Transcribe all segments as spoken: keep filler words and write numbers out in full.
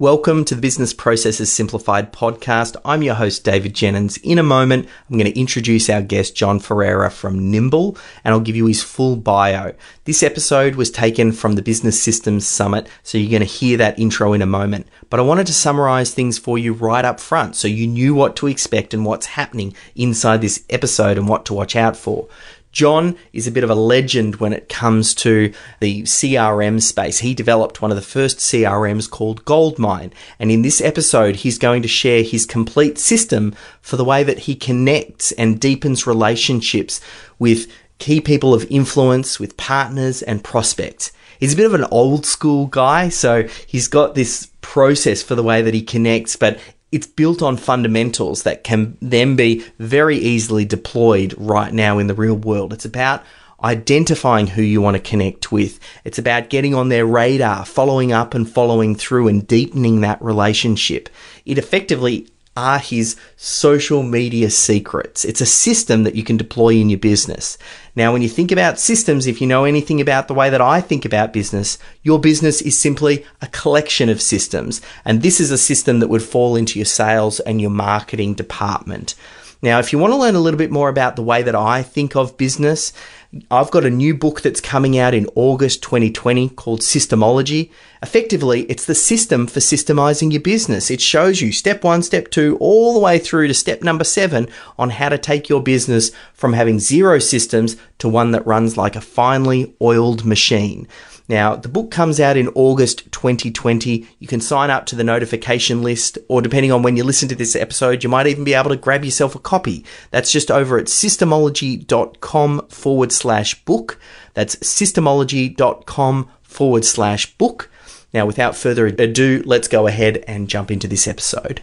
Welcome to the Business Processes Simplified podcast. I'm your host, David Jennings. In a moment, I'm going to introduce our guest, John Ferreira from Nimble, and I'll give you his full bio. This episode was taken from the Business Systems Summit, so you're going to hear that intro in a moment. But I wanted to summarize things for you right up front so you knew what to expect and what's happening inside this episode and what to watch out for. John is a bit of a legend when it comes to the C R M space. He developed one of the first C R Ms called Goldmine. And in this episode, he's going to share his complete system for the way that he connects and deepens relationships with key people of influence, with partners and prospects. He's a bit of an old school guy, so he's got this process for the way that he connects, but it's built on fundamentals that can then be very easily deployed right now in the real world. It's about identifying who you want to connect with. It's about getting on their radar, following up and following through and deepening that relationship. It effectively are his social media secrets. It's a system that you can deploy in your business. Now, when you think about systems, if you know anything about the way that I think about business, your business is simply a collection of systems. And this is a system that would fall into your sales and your marketing department. Now, if you want to learn a little bit more about the way that I think of business, I've got a new book that's coming out in August twenty twenty called Systemology. Effectively, it's the system for systemizing your business. It shows you step one, step two, all the way through to step number seven on how to take your business from having zero systems to one that runs like a finely oiled machine. Now, the book comes out in August twenty twenty. You can sign up to the notification list, or depending on when you listen to this episode, you might even be able to grab yourself a copy. That's just over at systemology.com forward slash book. That's systemology.com forward slash book. Now, without further ado, let's go ahead and jump into this episode.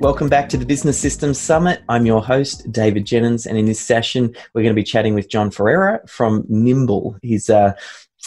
Welcome back to the Business Systems Summit. I'm your host, David Jennings, and in this session, we're going to be chatting with John Ferreira from Nimble. He's uh,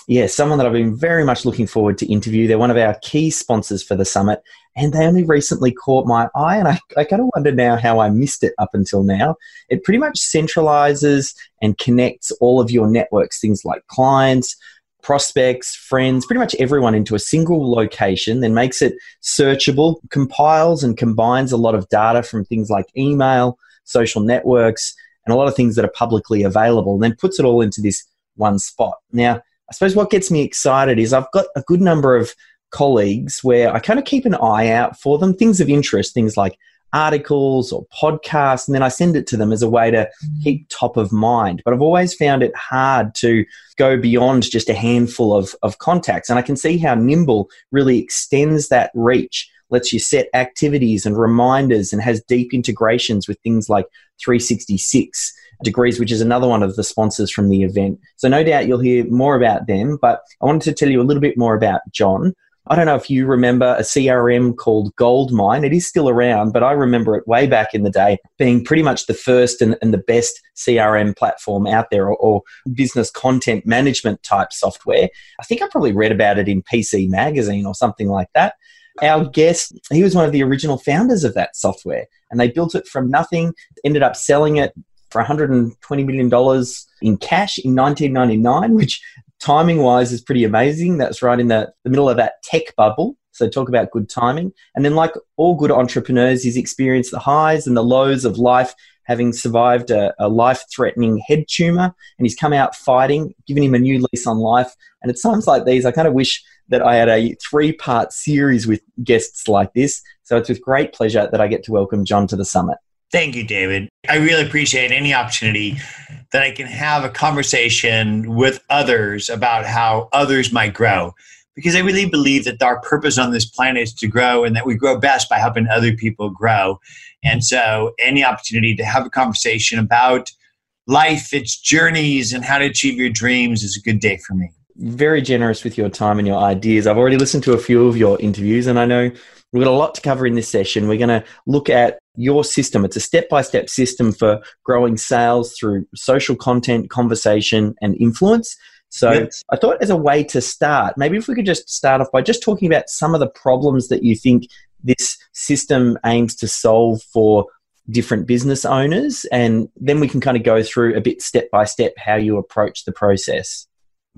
yeah, someone that I've been very much looking forward to interview. They're one of our key sponsors for the summit, and they only recently caught my eye, and I, I kind of wonder now how I missed it up until now. It pretty much centralizes and connects all of your networks, things like clients, prospects, friends, pretty much everyone into a single location, then makes it searchable, compiles and combines a lot of data from things like email, social networks, and a lot of things that are publicly available, and then puts it all into this one spot. Now, I suppose what gets me excited is I've got a good number of colleagues where I kind of keep an eye out for them, things of interest, things like articles or podcasts, and then I send it to them as a way to keep top of mind. But I've always found it hard to go beyond just a handful of, of contacts. And I can see how Nimble really extends that reach, lets you set activities and reminders, and has deep integrations with things like three sixty-six degrees, which is another one of the sponsors from the event. So no doubt you'll hear more about them, but I wanted to tell you a little bit more about John. I don't know if you remember a C R M called Goldmine. It is still around, but I remember it way back in the day being pretty much the first and, and the best C R M platform out there, or, or business content management type software. I think I probably read about it in P C Magazine or something like that. Our guest, he was one of the original founders of that software, and they built it from nothing, ended up selling it for one hundred twenty million dollars in cash in nineteen ninety-nine, which timing-wise is pretty amazing. That's right in the, the middle of that tech bubble. So talk about good timing. And then, like all good entrepreneurs, he's experienced the highs and the lows of life, having survived a, a life-threatening head tumor. And he's come out fighting, giving him a new lease on life. And at times like these, I kind of wish that I had a three-part series with guests like this. So it's with great pleasure that I get to welcome John to the summit. Thank you, David. I really appreciate any opportunity that I can have a conversation with others about how others might grow, because I really believe that our purpose on this planet is to grow, and that we grow best by helping other people grow. And so any opportunity to have a conversation about life, its journeys, and how to achieve your dreams is a good day for me. Very generous with your time and your ideas. I've already listened to a few of your interviews, and I know We've got a lot to cover in this session. We're going to look at your system. It's a step-by-step system for growing sales through social content, conversation, and influence. So yep. I thought as a way to start, maybe if we could just start off by just talking about some of the problems that you think this system aims to solve for different business owners, and then we can kind of go through a bit step by step how you approach the process.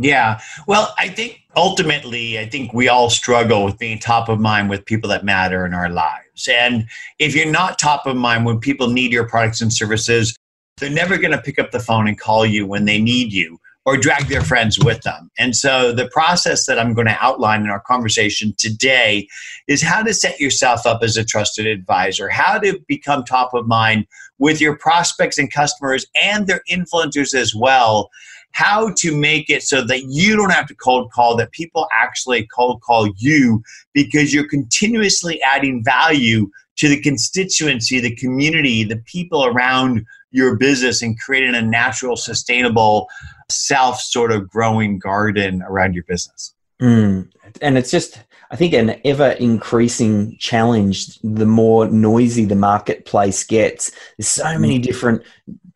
Yeah. Well, I think ultimately, I think we all struggle with being top of mind with people that matter in our lives. And if you're not top of mind when people need your products and services, they're never going to pick up the phone and call you when they need you, or drag their friends with them. And so the process that I'm going to outline in our conversation today is how to set yourself up as a trusted advisor, how to become top of mind with your prospects and customers and their influencers as well, how to make it so that you don't have to cold call, that people actually cold call you because you're continuously adding value to the constituency, the community, the people around your business, and creating a natural, sustainable, self sort of growing garden around your business. Mm. And it's just, I think, an ever increasing challenge. The more noisy the marketplace gets, there's so many different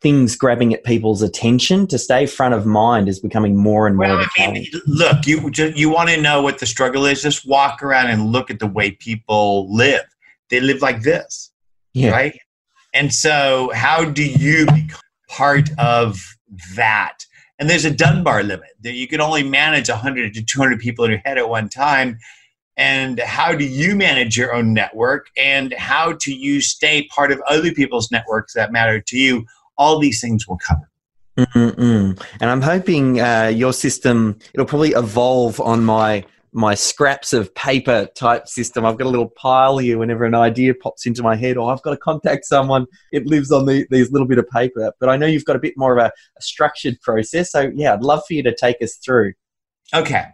things grabbing at people's attention. To stay front of mind is becoming more and more. Well, I mean, look, you, you want to know what the struggle is? Just walk around and look at the way people live. They live like this, yeah. Right? And so how do you become part of that? And there's a Dunbar limit that you can only manage one hundred to two hundred people in your head at one time. And how do you manage your own network? And how do you stay part of other people's networks that matter to you? All these things we'll cover. Mm-mm-mm. And I'm hoping uh, your system, it'll probably evolve on my my scraps of paper type system. I've got a little pile here whenever an idea pops into my head, or I've got to contact someone, it lives on the, these little bit of paper. But I know you've got a bit more of a, a structured process. So yeah, I'd love for you to take us through. Okay.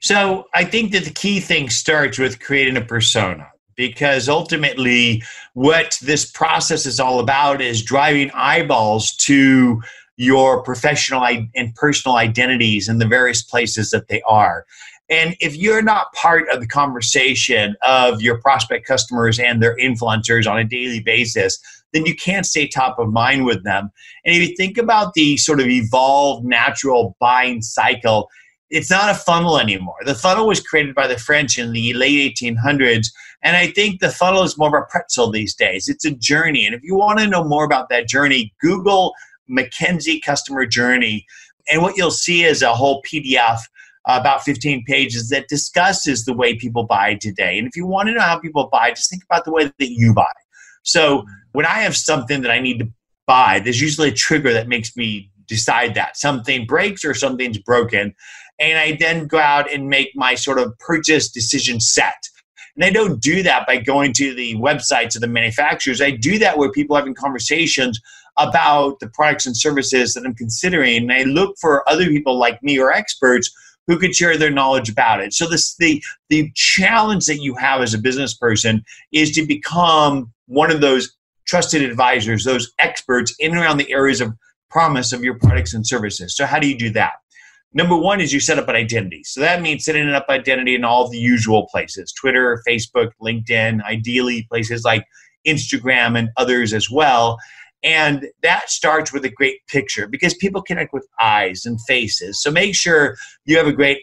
So I think that the key thing starts with creating a persona, because ultimately what this process is all about is driving eyeballs to your professional and personal identities in the various places that they are. And if you're not part of the conversation of your prospect customers and their influencers on a daily basis, then you can't stay top of mind with them. And if you think about the sort of evolved natural buying cycle, it's not a funnel anymore. The funnel was created by the French in the late eighteen hundreds. And I think the funnel is more of a pretzel these days. It's a journey. And if you want to know more about that journey, Google McKinsey customer journey. And what you'll see is a whole P D F about fifteen pages that discusses the way people buy today. And if you want to know how people buy, just think about the way that you buy. So when I have something that I need to buy, there's usually a trigger that makes me decide that. Something breaks or something's broken. And I then go out and make my sort of purchase decision set. And I don't do that by going to the websites of the manufacturers. I do that where people are having conversations about the products and services that I'm considering. And I look for other people like me or experts who could share their knowledge about it. So this, the, the challenge that you have as a business person is to become one of those trusted advisors, those experts in and around the areas of promise of your products and services. So how do you do that? Number one is you set up an identity. So that means setting up identity in all the usual places, Twitter, Facebook, LinkedIn, ideally places like Instagram and others as well. And that starts with a great picture, because people connect with eyes and faces. So make sure you have a great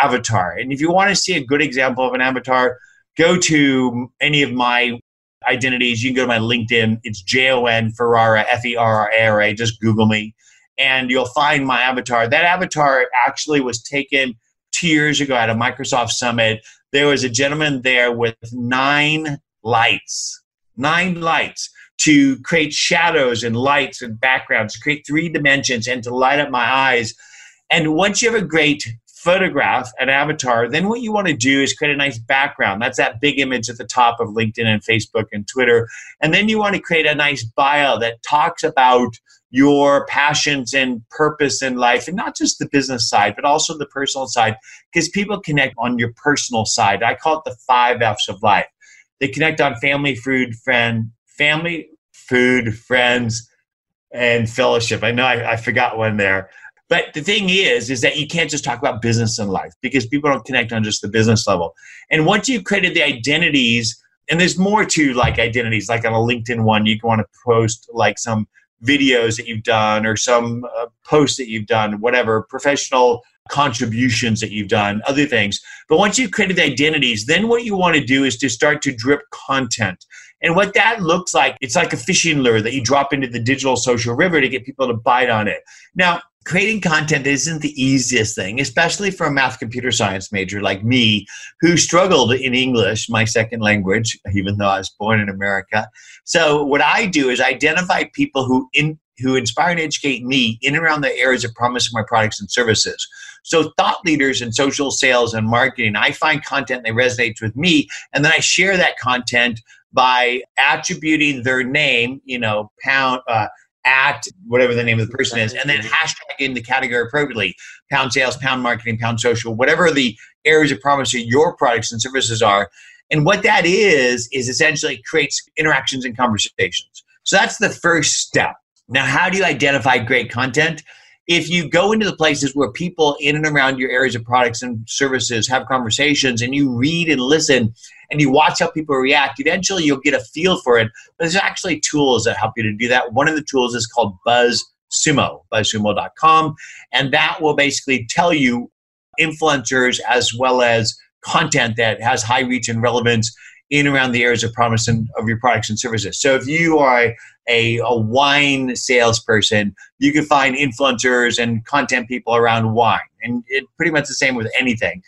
avatar. And if you want to see a good example of an avatar, go to any of my identities. You can go to my LinkedIn. It's J O N Ferrara, F E R R A R A. Just Google me, and you'll find my avatar. That avatar actually was taken two years ago at a Microsoft Summit. There was a gentleman there with nine lights, nine lights. to create shadows and lights and backgrounds, to create three dimensions and to light up my eyes. And once you have a great photograph, an avatar, then what you want to do is create a nice background. That's that big image at the top of LinkedIn and Facebook and Twitter. And then you want to create a nice bio that talks about your passions and purpose in life, and not just the business side, but also the personal side, because people connect on your personal side. I call it the five F's of life. They connect on family, food, friend, Family, food, friends, and fellowship. I know I, I forgot one there. But the thing is, is that you can't just talk about business and life, because people don't connect on just the business level. And once you've created the identities And there's more to like identities, like on a LinkedIn one, you can want to post like some videos that you've done or some uh, posts that you've done, whatever, professional contributions that you've done, other things. But once you've created identities, then what you want to do is to start to drip content. And what that looks like, it's like a fishing lure that you drop into the digital social river to get people to bite on it. Now, creating content isn't the easiest thing, especially for a math computer science major like me, who struggled in English, my second language, even though I was born in America. So what I do is identify people who in, who inspire and educate me in and around the areas of promise of my products and services. So thought leaders in social, sales, and marketing, I find content that resonates with me, and then I share that content by attributing their name, you know, pound, uh, at whatever the name of the person is, and then hashtagging the category appropriately, pound sales, pound marketing, pound social, whatever the areas of promise of your products and services are. And what that is, is essentially creates interactions and conversations. So that's the first step. Now, how do you identify great content? If you go into the places where people in and around your areas of products and services have conversations and you read and listen and you watch how people react, eventually you'll get a feel for it. But there's actually tools that help you to do that. One of the tools is called BuzzSumo, BuzzSumo dot com. And that will basically tell you influencers as well as content that has high reach and relevance in and around the areas of promise and of your products and services. So if you are a, a wine salesperson, you can find influencers and content people around wine. And it's pretty much the same with anything.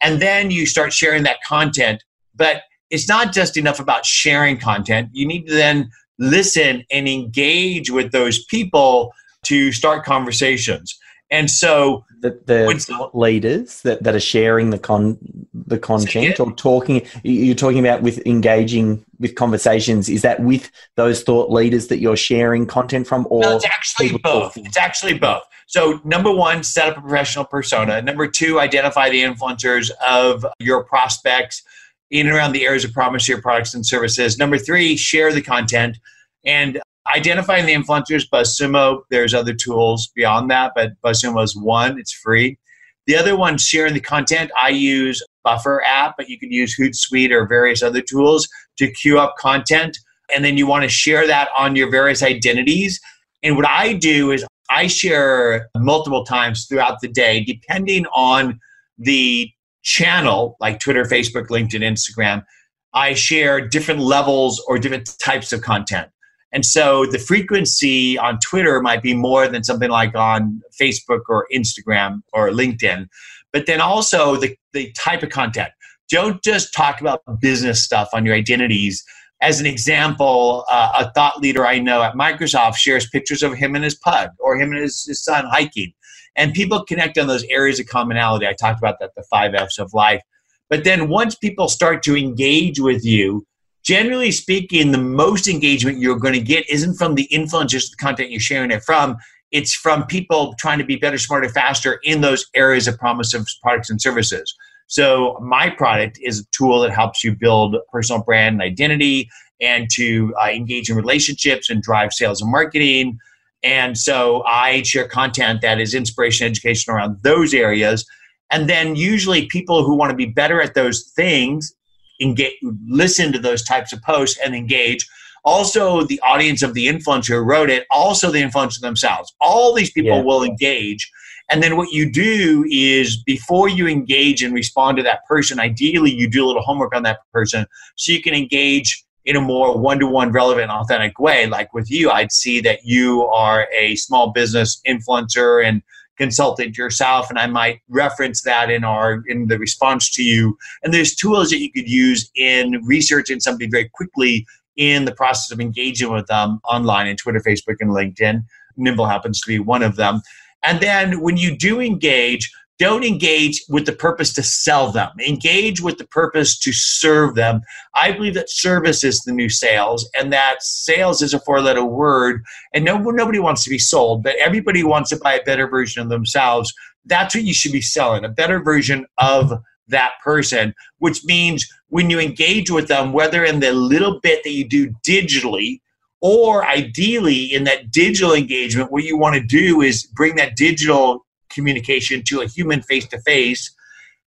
And then you start sharing that content. But it's not just enough about sharing content. You need to then listen and engage with those people to start conversations. And so the, the leaders that, that are sharing the con the content or talking, you're talking about with engaging with conversations. Is that with those thought leaders that you're sharing content from? Or no, it's actually both. Talking? It's actually both. So number one, set up a professional persona. Number two, identify the influencers of your prospects in and around the areas of promise to your products and services. Number three, share the content. And identifying the influencers, BuzzSumo, there's other tools beyond that, but BuzzSumo is one, it's free. The other one, sharing the content, I use Buffer app, but you can use Hootsuite or various other tools to queue up content. And then you want to share that on your various identities. And what I do is I share multiple times throughout the day, depending on the channel, like Twitter, Facebook, LinkedIn, Instagram. I share different levels or different types of content. And so the frequency on Twitter might be more than something like on Facebook or Instagram or LinkedIn. But then also the, the type of content. Don't just talk about business stuff on your identities. As an example, uh, a thought leader I know at Microsoft shares pictures of him and his pug or him and his, his son hiking. And people connect on those areas of commonality. I talked about that, the five F's of life. But then once people start to engage with you, generally speaking, the most engagement you're going to get isn't from the influencers, the content you're sharing it from. It's from people trying to be better, smarter, faster in those areas of promise of products and services. So my product is a tool that helps you build personal brand and identity and to uh, engage in relationships and drive sales and marketing. And so I share content that is inspiration, education around those areas. And then usually people who want to be better at those things engage, listen to those types of posts and engage. Also, the audience of the influencer who wrote it, also the influencer themselves. All these people yeah. will engage. And then what you do is before you engage and respond to that person, ideally you do a little homework on that person so you can engage in a more one-to-one relevant, authentic way. Like with you, I'd see that you are a small business influencer and consultant yourself, and I might reference that in our in the response to you. And there's tools that you could use in researching somebody very quickly in the process of engaging with them online in Twitter, Facebook, and LinkedIn. Nimble happens to be one of them. And then when you do engage, don't engage with the purpose to sell them. Engage with the purpose to serve them. I believe that service is the new sales and that sales is a four-letter word. And no, nobody wants to be sold, but everybody wants to buy a better version of themselves. That's what you should be selling, a better version of that person, which means when you engage with them, whether in the little bit that you do digitally, or ideally in that digital engagement, what you want to do is bring that digital communication to a human face-to-face,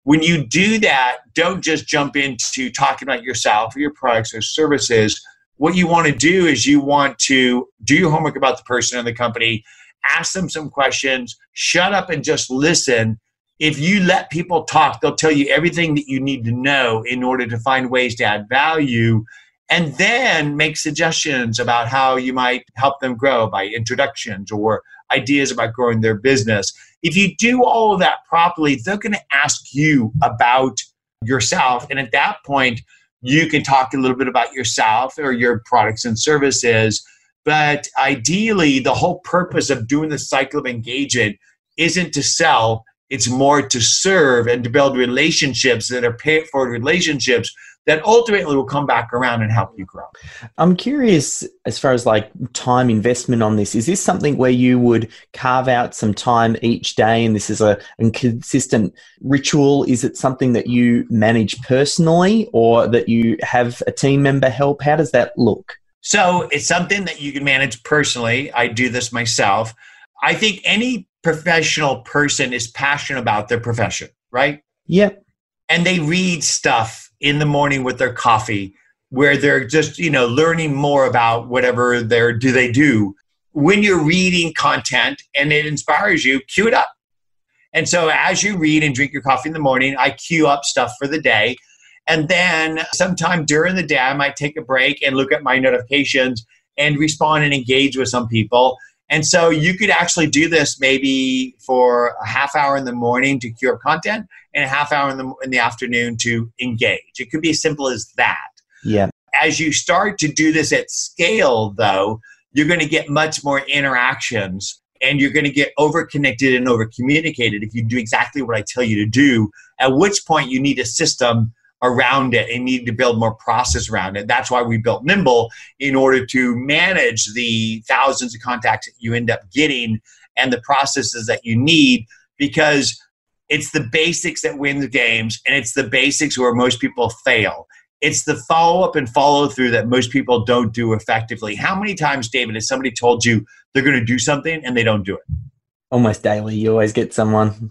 When you do that, don't just jump into talking about yourself or your products or services. What you want to do is you want to do your homework about the person and the company, ask them some questions, shut up and just listen. If you let people talk, they'll tell you everything that you need to know in order to find ways to add value, and then make suggestions about how you might help them grow by introductions or ideas about growing their business. If you do all of that properly, they're going to ask you about yourself. And at that point, you can talk a little bit about yourself or your products and services. But ideally, the whole purpose of doing the cycle of engagement isn't to sell. It's more to serve and to build relationships that are pay-it-forward relationships that ultimately will come back around and help you grow. I'm curious, as far as like time investment on this, is this something where you would carve out some time each day and this is a consistent ritual? Is it something that you manage personally or that you have a team member help? How does that look? So it's something that you can manage personally. I do this myself. I think any professional person is passionate about their profession, right? Yep. And they read stuff in the morning with their coffee where they're just, you know, learning more about whatever they're, do they do. When you're reading content and it inspires you, queue it up. And so as you read and drink your coffee in the morning, I queue up stuff for the day. And then sometime during the day, I might take a break and look at my notifications and respond and engage with some people. And so you could actually do this maybe for a half hour in the morning to queue up content and a half hour in the, in the afternoon to engage. It could be as simple as that. Yeah. As you start to do this at scale, though, you're going to get much more interactions and you're going to get over-connected and over-communicated if you do exactly what I tell you to do, at which point you need a system around it and need to build more process around it. That's why we built Nimble, in order to manage the thousands of contacts that you end up getting and the processes that you need, because it's the basics that win the games and it's the basics where most people fail. It's the follow-up and follow-through that most people don't do effectively. How many times, David, has somebody told you they're going to do something and they don't do it? Almost daily. You always get someone.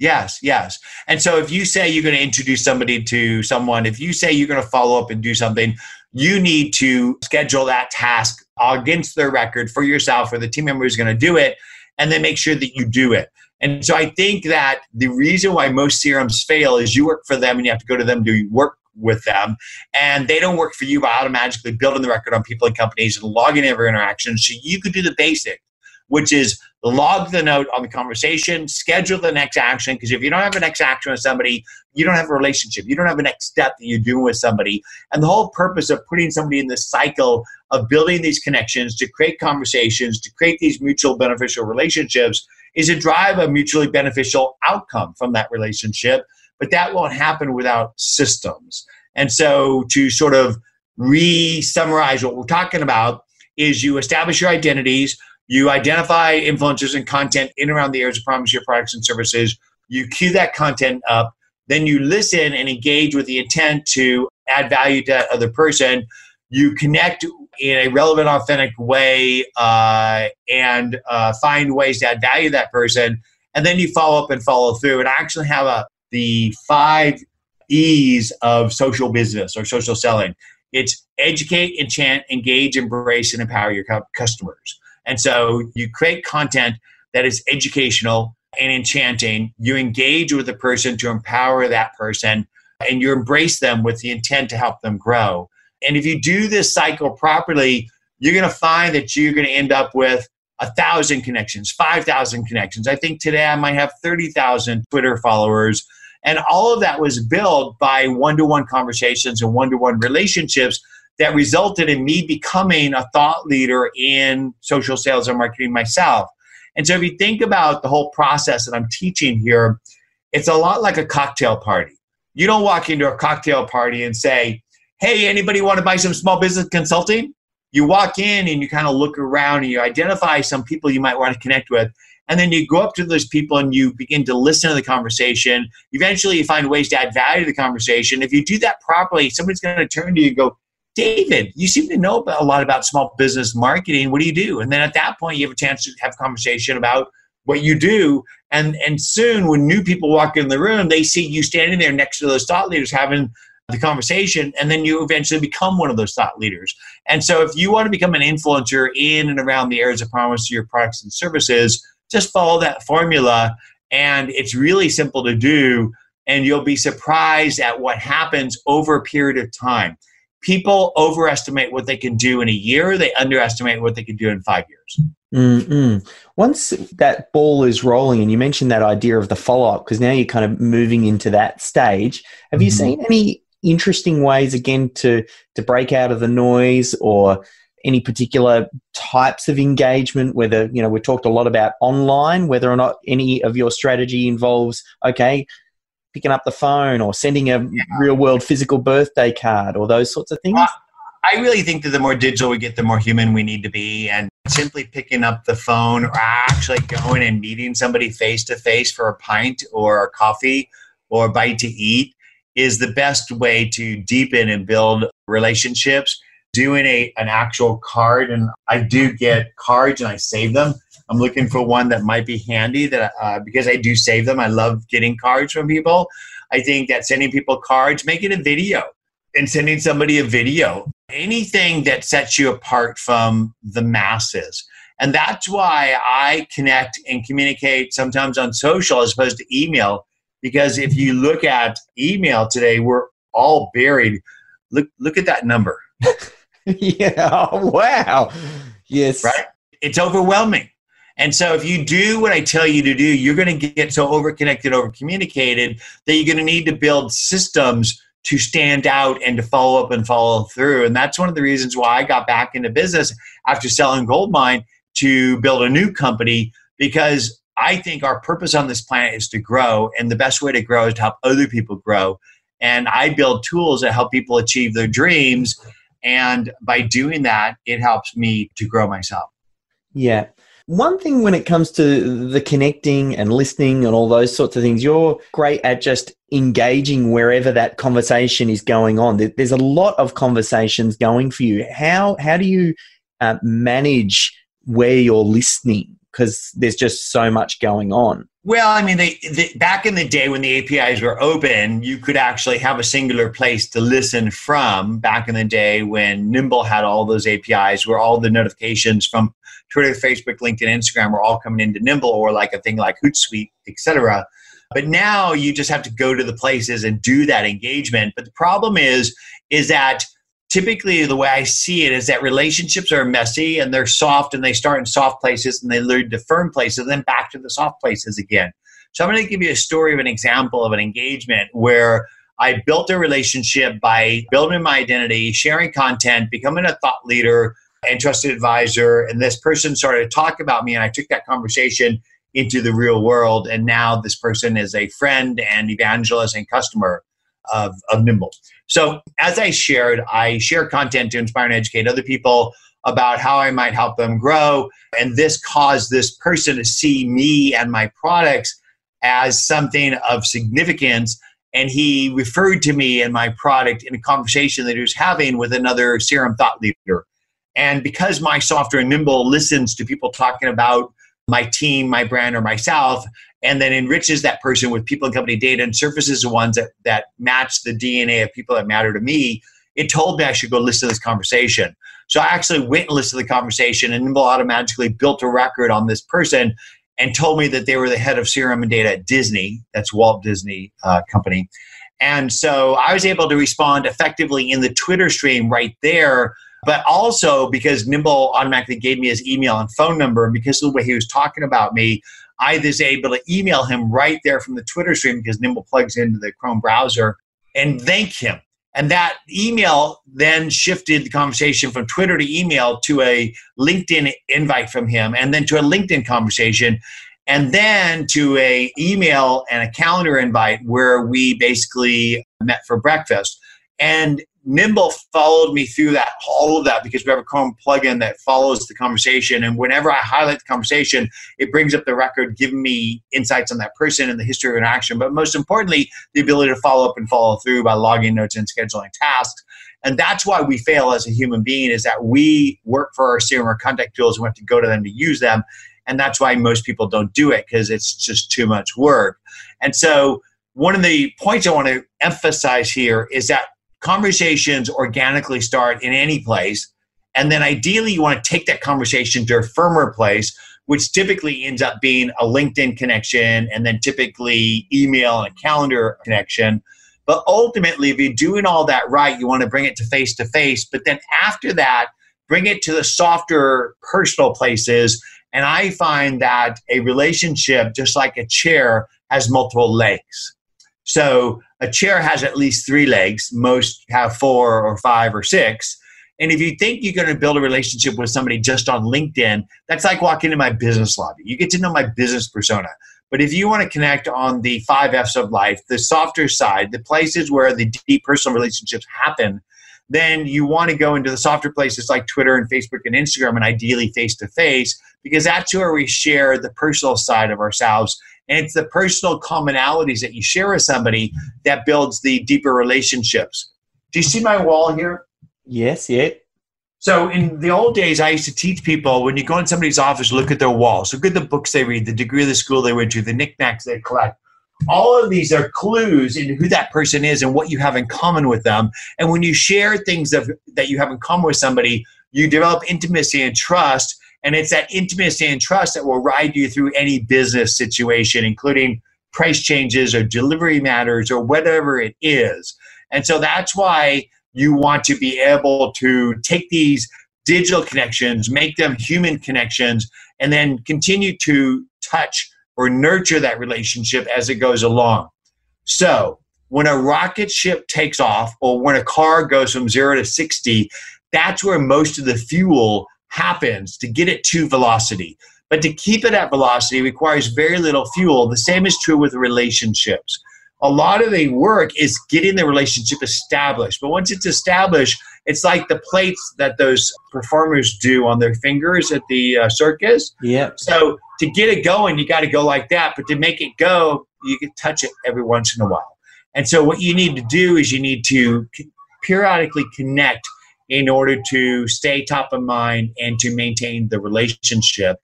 Yes, yes. And so if you say you're going to introduce somebody to someone, if you say you're going to follow up and do something, you need to schedule that task against their record for yourself or the team member who's going to do it, and then make sure that you do it. And so I think that the reason why most C R Ms fail is you work for them and you have to go to them to work with them, and they don't work for you by automatically building the record on people and companies and logging every interaction. So you could do the basic, which is log the note on the conversation, schedule the next action, because if you don't have a next action with somebody, you don't have a relationship. You don't have a next step that you do with somebody. And the whole purpose of putting somebody in this cycle of building these connections to create conversations, to create these mutual beneficial relationships, is to drive a mutually beneficial outcome from that relationship. But that won't happen without systems. And so to sort of re-summarize what we're talking about is you establish your identities. You identify influencers and content in and around the areas of promise your products and services. You queue that content up. Then you listen and engage with the intent to add value to that other person. You connect in a relevant, authentic way uh, and uh, find ways to add value to that person. And then you follow up and follow through. And I actually have a, the five E's of social business or social selling. It's educate, enchant, engage, embrace, and empower your customers. And so you create content that is educational and enchanting. You engage with the person to empower that person, and you embrace them with the intent to help them grow. And if you do this cycle properly, you're going to find that you're going to end up with one thousand connections, five thousand connections. I think today I might have thirty thousand Twitter followers. And all of that was built by one-to-one conversations and one-to-one relationships that resulted in me becoming a thought leader in social sales and marketing myself. And so if you think about the whole process that I'm teaching here, it's a lot like a cocktail party. You don't walk into a cocktail party and say, hey, anybody want to buy some small business consulting? You walk in and you kind of look around and you identify some people you might want to connect with. And then you go up to those people and you begin to listen to the conversation. Eventually you find ways to add value to the conversation. If you do that properly, somebody's going to turn to you and go, David, you seem to know a lot about small business marketing. What do you do? And then at that point, you have a chance to have a conversation about what you do. And, and soon when new people walk in the room, they see you standing there next to those thought leaders having the conversation, and then you eventually become one of those thought leaders. And so if you want to become an influencer in and around the areas of promise to your products and services, just follow that formula, and it's really simple to do, and you'll be surprised at what happens over a period of time. People overestimate what they can do in a year. They underestimate what they can do in five years. Mm-mm. Once that ball is rolling, and you mentioned that idea of the follow-up, because now you're kind of moving into that stage. Have you mm-hmm. seen any interesting ways, again, to, to break out of the noise, or any particular types of engagement, whether, you know, we talked a lot about online, whether or not any of your strategy involves, okay, picking up the phone or sending a yeah. real world physical birthday card or those sorts of things? Uh, I really think that the more digital we get, the more human we need to be. And simply picking up the phone or actually going and meeting somebody face to face for a pint or a coffee or a bite to eat is the best way to deepen and build relationships. Doing a an actual card, and I do get cards and I save them. I'm looking for one that might be handy that uh, because I do save them. I love getting cards from people. I think that sending people cards, making a video and sending somebody a video, anything that sets you apart from the masses. And that's why I connect and communicate sometimes on social as opposed to email, because if you look at email today, we're all buried. Look, look at that number. Yeah. Wow. Yes. Right. It's overwhelming. And so if you do what I tell you to do, you're going to get so overconnected, overcommunicated that you're going to need to build systems to stand out and to follow up and follow through. And that's one of the reasons why I got back into business after selling Goldmine to build a new company, because I think our purpose on this planet is to grow. And the best way to grow is to help other people grow. And I build tools that help people achieve their dreams. And by doing that, it helps me to grow myself. Yeah. One thing when it comes to the connecting and listening and all those sorts of things, you're great at just engaging wherever that conversation is going on. There's a lot of conversations going for you. How, how do you uh, manage where you're listening? Because there's just so much going on. Well, I mean, they, they, back in the day when the A P Is were open, you could actually have a singular place to listen from. Back in the day when Nimble had all those A P Is, where all the notifications from Twitter, Facebook, LinkedIn, Instagram were all coming into Nimble, or like a thing like Hootsuite, et cetera. But now you just have to go to the places and do that engagement. But the problem is, is that typically, the way I see it is that relationships are messy and they're soft, and they start in soft places and they lead to firm places and then back to the soft places again. So I'm going to give you a story of an example of an engagement where I built a relationship by building my identity, sharing content, becoming a thought leader and trusted advisor. And this person started to talk about me, and I took that conversation into the real world. And now this person is a friend and evangelist and customer of, of Nimble. So as I shared, I share content to inspire and educate other people about how I might help them grow. And this caused this person to see me and my products as something of significance. And he referred to me and my product in a conversation that he was having with another serum thought leader. And because my software Nimble listens to people talking about my team, my brand, or myself, and then enriches that person with people and company data and surfaces the ones that, that match the D N A of people that matter to me, it told me I should go listen to this conversation. So I actually went and listened to the conversation, and Nimble automatically built a record on this person and told me that they were the head of C R M and data at Disney. That's Walt Disney uh, Company. And so I was able to respond effectively in the Twitter stream right there, but also because Nimble automatically gave me his email and phone number, and because of the way he was talking about me, I was able to email him right there from the Twitter stream, because Nimble plugs into the Chrome browser, and thank him. And that email then shifted the conversation from Twitter to email to a LinkedIn invite from him, and then to a LinkedIn conversation, and then to a email and a calendar invite where we basically met for breakfast. And Nimble followed me through that, all of that, because we have a Chrome plugin that follows the conversation. And whenever I highlight the conversation, it brings up the record, giving me insights on that person and the history of interaction. But most importantly, the ability to follow up and follow through by logging notes and scheduling tasks. And that's why we fail as a human being, is that we work for our C R M or contact tools, and we have to go to them to use them. And that's why most people don't do it, because it's just too much work. And so one of the points I want to emphasize here is that conversations organically start in any place. And then ideally, you want to take that conversation to a firmer place, which typically ends up being a LinkedIn connection and then typically email and calendar connection. But ultimately, if you're doing all that right, you want to bring it to face-to-face. But then after that, bring it to the softer personal places. And I find that a relationship, just like a chair, has multiple legs. So a chair has at least three legs. Most have four or five or six. And if you think you're going to build a relationship with somebody just on LinkedIn, that's like walking into my business lobby. You get to know my business persona. But if you want to connect on the five F's of life, the softer side, the places where the deep personal relationships happen, then you want to go into the softer places like Twitter and Facebook and Instagram, and ideally face-to-face, because that's where we share the personal side of ourselves. And it's the personal commonalities that you share with somebody that builds the deeper relationships. Do you see my wall here? Yes, yeah. So in the old days, I used to teach people, when you go in somebody's office, look at their wall. So look at the books they read, the degree of the school they went to, the knickknacks they collect. All of these are clues into who that person is and what you have in common with them. And when you share things of, that you have in common with somebody, you develop intimacy and trust. And it's that intimacy and trust that will ride you through any business situation, including price changes or delivery matters or whatever it is. And so that's why you want to be able to take these digital connections, make them human connections, and then continue to touch or nurture that relationship as it goes along. So when a rocket ship takes off, or when a car goes from zero to sixty, that's where most of the fuel happens to get it to velocity. But to keep it at velocity requires very little fuel. The same is true with relationships. A lot of the work is getting the relationship established. But once it's established, it's like the plates that those performers do on their fingers at the uh, circus. Yeah. So to get it going, you got to go like that. But to make it go, you can touch it every once in a while. And so what you need to do is you need to periodically connect in order to stay top of mind and to maintain the relationship.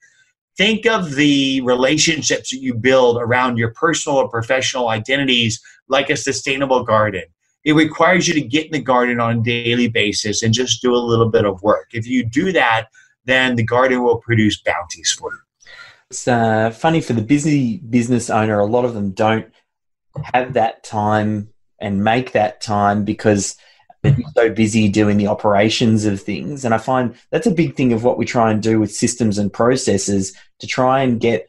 Think of the relationships that you build around your personal or professional identities like a sustainable garden. It requires you to get in the garden on a daily basis and just do a little bit of work. If you do that, then the garden will produce bounties for you. It's uh, funny, for the busy business owner, a lot of them don't have that time and make that time because they're so busy doing the operations of things. And I find that's a big thing of what we try and do with systems and processes, to try and get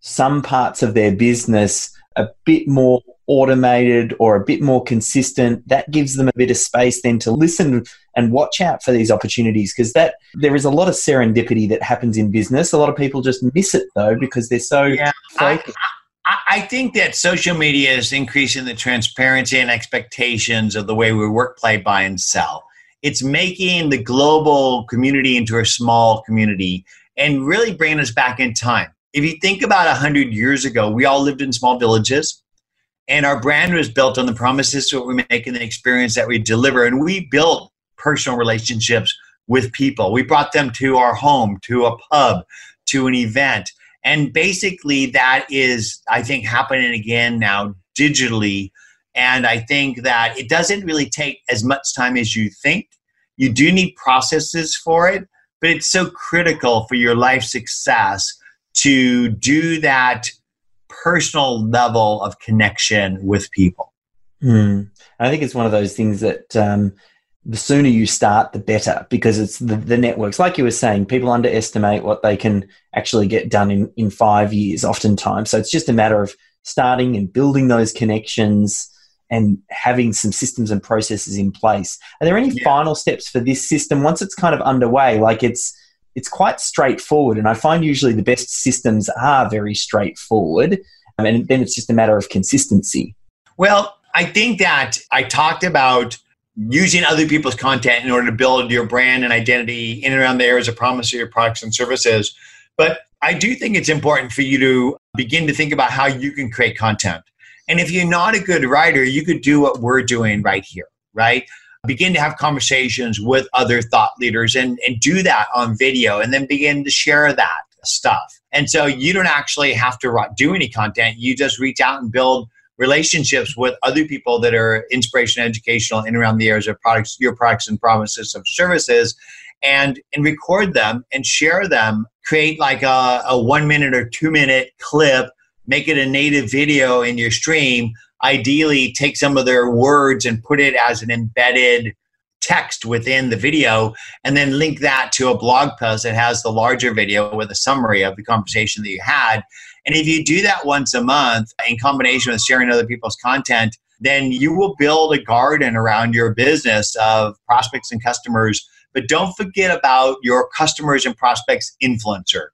some parts of their business a bit more automated or a bit more consistent. That gives them a bit of space then to listen and watch out for these opportunities, because that there is a lot of serendipity that happens in business. A lot of people just miss it, though, because they're so yeah, focused. I think that social media is increasing the transparency and expectations of the way we work, play, buy, and sell. It's making the global community into a small community and really bringing us back in time. If you think about one hundred years ago, we all lived in small villages, and our brand was built on the promises that we make and the experience that we deliver. And we built personal relationships with people. We brought them to our home, to a pub, to an event. And basically that is, I think, happening again now digitally. And I think that it doesn't really take as much time as you think. You do need processes for it, but it's so critical for your life success to do that personal level of connection with people. Mm. I think it's one of those things that um, the sooner you start, the better, because it's the, the networks. Like you were saying, people underestimate what they can actually get done in, in five years oftentimes. So it's just a matter of starting and building those connections and having some systems and processes in place. Are there any yeah. final steps for this system? Once it's kind of underway, like it's it's quite straightforward. And I find usually the best systems are very straightforward. Um, and then it's just a matter of consistency. Well, I think that I talked about using other people's content in order to build your brand and identity in and around the areas of promise of your products and services. But I do think it's important for you to begin to think about how you can create content. And if you're not a good writer, you could do what we're doing right here, right? Begin to have conversations with other thought leaders and, and do that on video, and then begin to share that stuff. And so you don't actually have to do any content. You just reach out and build relationships with other people that are inspirational, educational, and around the areas of products, your products and promises of services, and and record them and share them. Create like a, a one minute or two minute clip, make it a native video in your stream. Ideally, take some of their words and put it as an embedded text within the video, and then link that to a blog post that has the larger video with a summary of the conversation that you had. And if you do that once a month in combination with sharing other people's content, then you will build a garden around your business of prospects and customers. But don't forget about your customers and prospects influencer.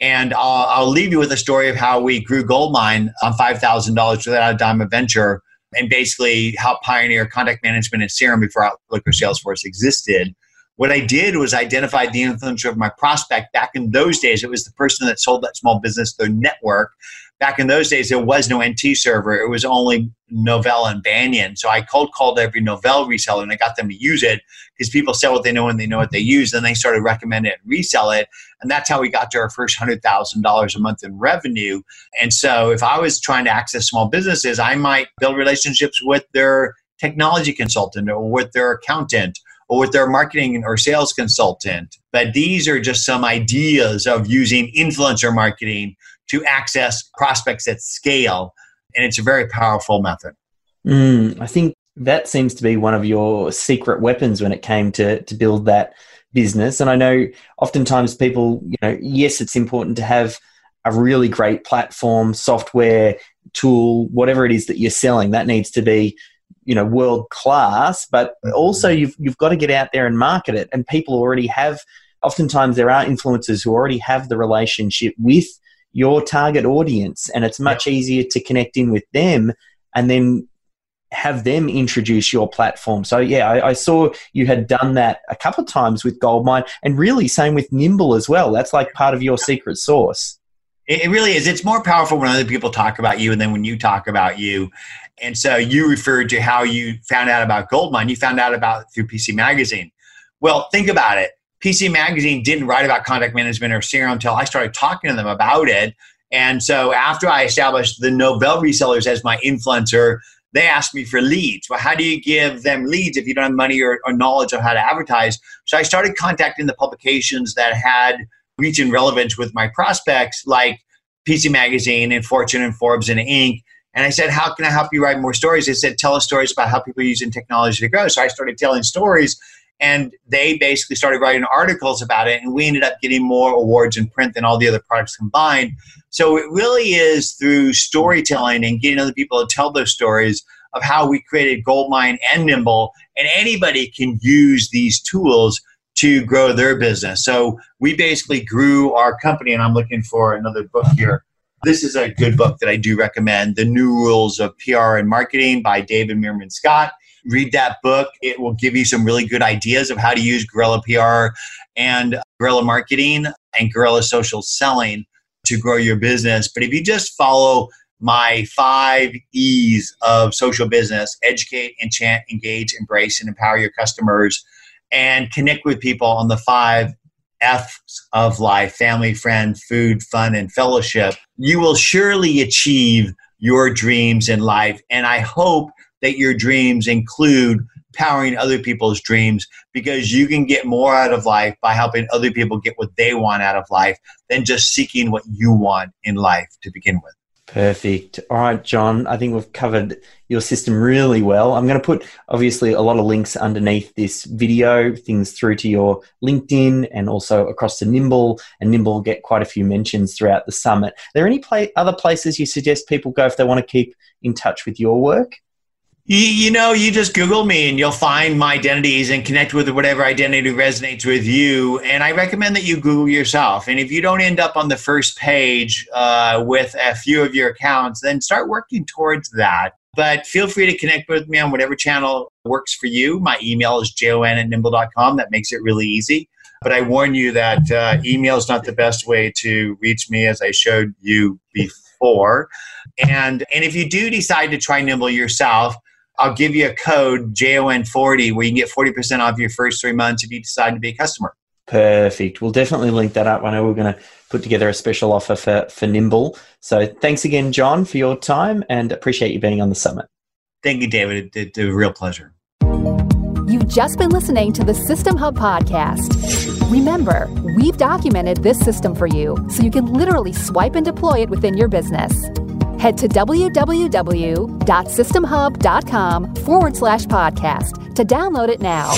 And I'll, I'll leave you with a story of how we grew Goldmine on five thousand dollars without a dime of venture, and basically helped pioneer contact management and C R M before Outlook or Salesforce existed. What I did was identify the influencer of my prospect. Back in those days, it was the person that sold that small business their network. Back in those days, there was no N T server. It was only Novell and Banyan. So I cold called every Novell reseller and I got them to use it, because people sell what they know and they know what they use. Then they started recommending it and resell it. And that's how we got to our first one hundred thousand dollars a month in revenue. And so if I was trying to access small businesses, I might build relationships with their technology consultant or with their accountant or with their marketing or sales consultant. But these are just some ideas of using influencer marketing to access prospects at scale. And it's a very powerful method. Mm, I think that seems to be one of your secret weapons when it came to, to build that business. And I know oftentimes people, you know, yes, it's important to have a really great platform, software, tool, whatever it is that you're selling. That needs to be, you know, world class, but also you've you've got to get out there and market it. And people already have, oftentimes there are influencers who already have the relationship with your target audience, and it's much easier to connect in with them and then have them introduce your platform. So yeah, I, I saw you had done that a couple of times with Goldmine, and really same with Nimble as well. That's like part of your secret sauce. It really is. It's more powerful when other people talk about you and then when you talk about you. And so you referred to how you found out about Goldmine. You found out about it through P C Magazine. Well, think about it. P C Magazine didn't write about contact management or C R M until I started talking to them about it. And so after I established the Novell resellers as my influencer, they asked me for leads. Well, how do you give them leads if you don't have money or, or knowledge of how to advertise? So I started contacting the publications that had reach and relevance with my prospects, like P C Magazine and Fortune and Forbes and Inc. And I said, how can I help you write more stories? They said, tell us stories about how people are using technology to grow. So I started telling stories, and they basically started writing articles about it. And we ended up getting more awards in print than all the other products combined. So it really is through storytelling and getting other people to tell those stories of how we created Goldmine and Nimble. And anybody can use these tools to grow their business. So we basically grew our company, and I'm looking for another book here. This is a good book that I do recommend, The New Rules of P R and Marketing by David Meerman Scott. Read that book. It will give you some really good ideas of how to use guerrilla P R and guerrilla marketing and guerrilla social selling to grow your business. But if you just follow my five E's of social business, educate, enchant, engage, embrace, and empower your customers, and connect with people on the five F's of life, family, friend, food, fun, and fellowship, you will surely achieve your dreams in life. And I hope that your dreams include powering other people's dreams, because you can get more out of life by helping other people get what they want out of life than just seeking what you want in life to begin with. Perfect. All right, John, I think we've covered your system really well. I'm going to put obviously a lot of links underneath this video, things through to your LinkedIn and also across to Nimble, and Nimble will get quite a few mentions throughout the summit. Are there any pla- other places you suggest people go if they want to keep in touch with your work? You, you know, you just Google me and you'll find my identities and connect with whatever identity resonates with you. And I recommend that you Google yourself. And if you don't end up on the first page uh, with a few of your accounts, then start working towards that. But feel free to connect with me on whatever channel works for you. My email is jon at nimble dot com. That makes it really easy. But I warn you that uh, email is not the best way to reach me, as I showed you before. And, and if you do decide to try Nimble yourself, I'll give you a code, J O N forty, where you can get forty percent off your first three months if you decide to be a customer. Perfect. We'll definitely link that up. I know we're going to put together a special offer for, for Nimble. So thanks again, John, for your time, and appreciate you being on the summit. Thank you, David. It was a real pleasure. You've just been listening to the System Hub podcast. Remember, we've documented this system for you so you can literally swipe and deploy it within your business. Head to w w w dot system hub dot com forward slash podcast to download it now.